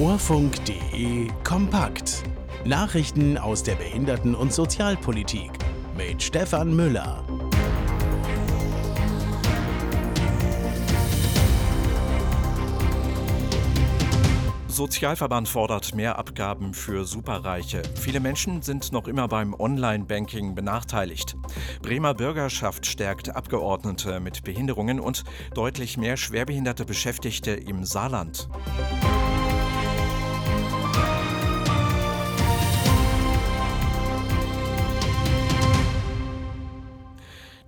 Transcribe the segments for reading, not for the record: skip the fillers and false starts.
Urfunk.de kompakt. Nachrichten aus der Behinderten- und Sozialpolitik mit Stefan Müller. Sozialverband fordert mehr Abgaben für Superreiche. Viele Menschen sind noch immer beim Online-Banking benachteiligt. Bremer Bürgerschaft stärkt Abgeordnete mit Behinderungen und deutlich mehr schwerbehinderte Beschäftigte im Saarland.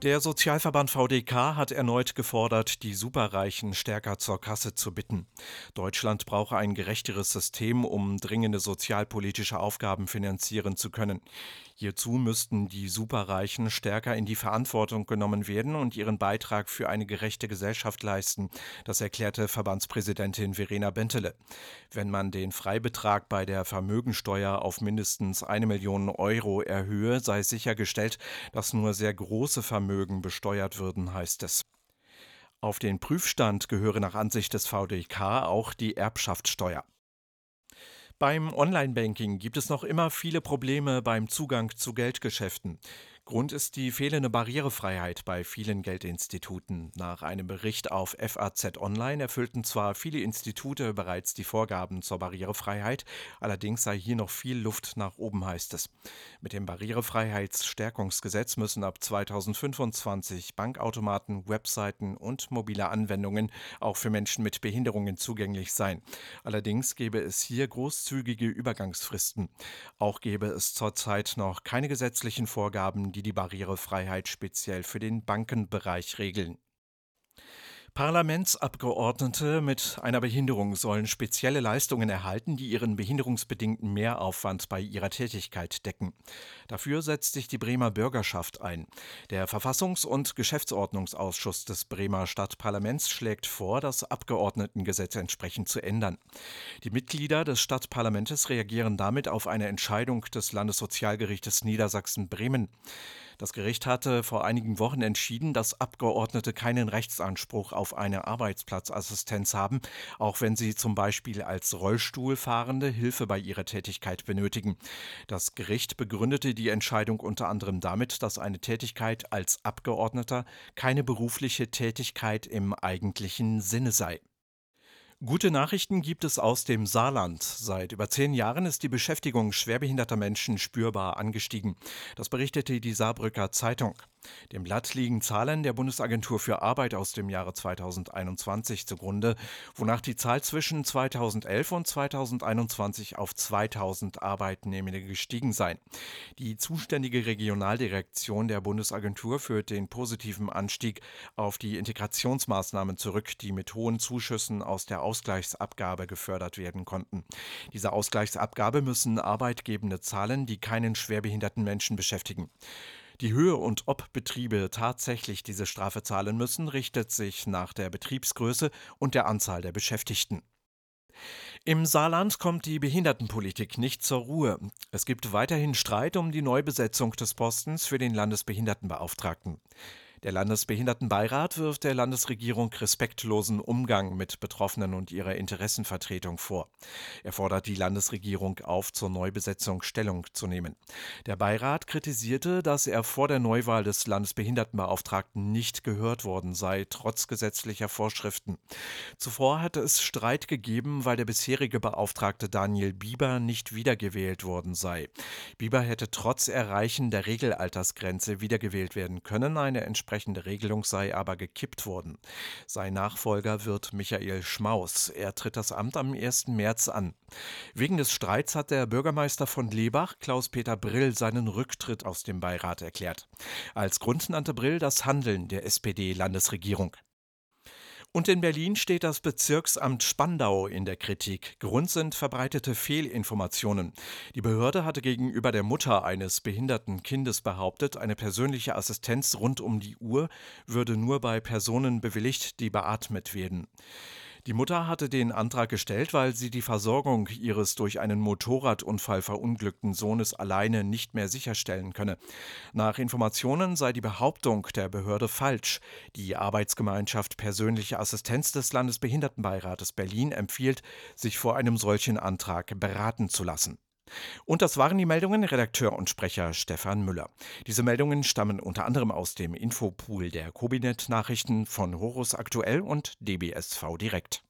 Der Sozialverband VdK hat erneut gefordert, die Superreichen stärker zur Kasse zu bitten. Deutschland brauche ein gerechteres System, um dringende sozialpolitische Aufgaben finanzieren zu können. Hierzu müssten die Superreichen stärker in die Verantwortung genommen werden und ihren Beitrag für eine gerechte Gesellschaft leisten. Das erklärte Verbandspräsidentin Verena Bentele. Wenn man den Freibetrag bei der Vermögensteuer auf mindestens 1 Million Euro erhöhe, sei sichergestellt, dass nur sehr große Vermögen besteuert würden, heißt es. Auf den Prüfstand gehöre nach Ansicht des VdK auch die Erbschaftssteuer. Beim Online-Banking gibt es noch immer viele Probleme beim Zugang zu Geldgeschäften. Grund ist die fehlende Barrierefreiheit bei vielen Geldinstituten. Nach einem Bericht auf FAZ Online erfüllten zwar viele Institute bereits die Vorgaben zur Barrierefreiheit, allerdings sei hier noch viel Luft nach oben, heißt es. Mit dem Barrierefreiheitsstärkungsgesetz müssen ab 2025 Bankautomaten, Webseiten und mobile Anwendungen auch für Menschen mit Behinderungen zugänglich sein. Allerdings gäbe es hier großzügige Übergangsfristen. Auch gäbe es zurzeit noch keine gesetzlichen Vorgaben, die Barrierefreiheit speziell für den Bankenbereich regeln. Parlamentsabgeordnete mit einer Behinderung sollen spezielle Leistungen erhalten, die ihren behinderungsbedingten Mehraufwand bei ihrer Tätigkeit decken. Dafür setzt sich die Bremer Bürgerschaft ein. Der Verfassungs- und Geschäftsordnungsausschuss des Bremer Stadtparlaments schlägt vor, das Abgeordnetengesetz entsprechend zu ändern. Die Mitglieder des Stadtparlamentes reagieren damit auf eine Entscheidung des Landessozialgerichtes Niedersachsen-Bremen. Das Gericht hatte vor einigen Wochen entschieden, dass Abgeordnete keinen Rechtsanspruch auf eine Arbeitsplatzassistenz haben, auch wenn sie zum Beispiel als Rollstuhlfahrende Hilfe bei ihrer Tätigkeit benötigen. Das Gericht begründete die Entscheidung unter anderem damit, dass eine Tätigkeit als Abgeordneter keine berufliche Tätigkeit im eigentlichen Sinne sei. Gute Nachrichten gibt es aus dem Saarland. Seit über 10 Jahren ist die Beschäftigung schwerbehinderter Menschen spürbar angestiegen. Das berichtete die Saarbrücker Zeitung. Dem Blatt liegen Zahlen der Bundesagentur für Arbeit aus dem Jahre 2021 zugrunde, wonach die Zahl zwischen 2011 und 2021 auf 2000 Arbeitnehmende gestiegen sei. Die zuständige Regionaldirektion der Bundesagentur führt den positiven Anstieg auf die Integrationsmaßnahmen zurück, die mit hohen Zuschüssen aus der Ausgleichsabgabe gefördert werden konnten. Diese Ausgleichsabgabe müssen Arbeitgebende zahlen, die keinen schwerbehinderten Menschen beschäftigen. Die Höhe und ob Betriebe tatsächlich diese Strafe zahlen müssen, richtet sich nach der Betriebsgröße und der Anzahl der Beschäftigten. Im Saarland kommt die Behindertenpolitik nicht zur Ruhe. Es gibt weiterhin Streit um die Neubesetzung des Postens für den Landesbehindertenbeauftragten. Der Landesbehindertenbeirat wirft der Landesregierung respektlosen Umgang mit Betroffenen und ihrer Interessenvertretung vor. Er fordert die Landesregierung auf, zur Neubesetzung Stellung zu nehmen. Der Beirat kritisierte, dass er vor der Neuwahl des Landesbehindertenbeauftragten nicht gehört worden sei, trotz gesetzlicher Vorschriften. Zuvor hatte es Streit gegeben, weil der bisherige Beauftragte Daniel Bieber nicht wiedergewählt worden sei. Bieber hätte trotz Erreichen der Regelaltersgrenze wiedergewählt werden können, eine entsprechende Regelung sei aber gekippt worden. Sein Nachfolger wird Michael Schmaus. Er tritt das Amt am 1. März an. Wegen des Streits hat der Bürgermeister von Lebach, Klaus-Peter Brill, seinen Rücktritt aus dem Beirat erklärt. Als Grund nannte Brill das Handeln der SPD-Landesregierung. Und in Berlin steht das Bezirksamt Spandau in der Kritik. Grund sind verbreitete Fehlinformationen. Die Behörde hatte gegenüber der Mutter eines behinderten Kindes behauptet, eine persönliche Assistenz rund um die Uhr würde nur bei Personen bewilligt, die beatmet werden. Die Mutter hatte den Antrag gestellt, weil sie die Versorgung ihres durch einen Motorradunfall verunglückten Sohnes alleine nicht mehr sicherstellen könne. Nach Informationen sei die Behauptung der Behörde falsch. Die Arbeitsgemeinschaft Persönliche Assistenz des Landesbehindertenbeirates Berlin empfiehlt, sich vor einem solchen Antrag beraten zu lassen. Und das waren die Meldungen, Redakteur und Sprecher Stefan Müller. Diese Meldungen stammen unter anderem aus dem Infopool der Kobinet-Nachrichten von Horus Aktuell und DBSV direkt.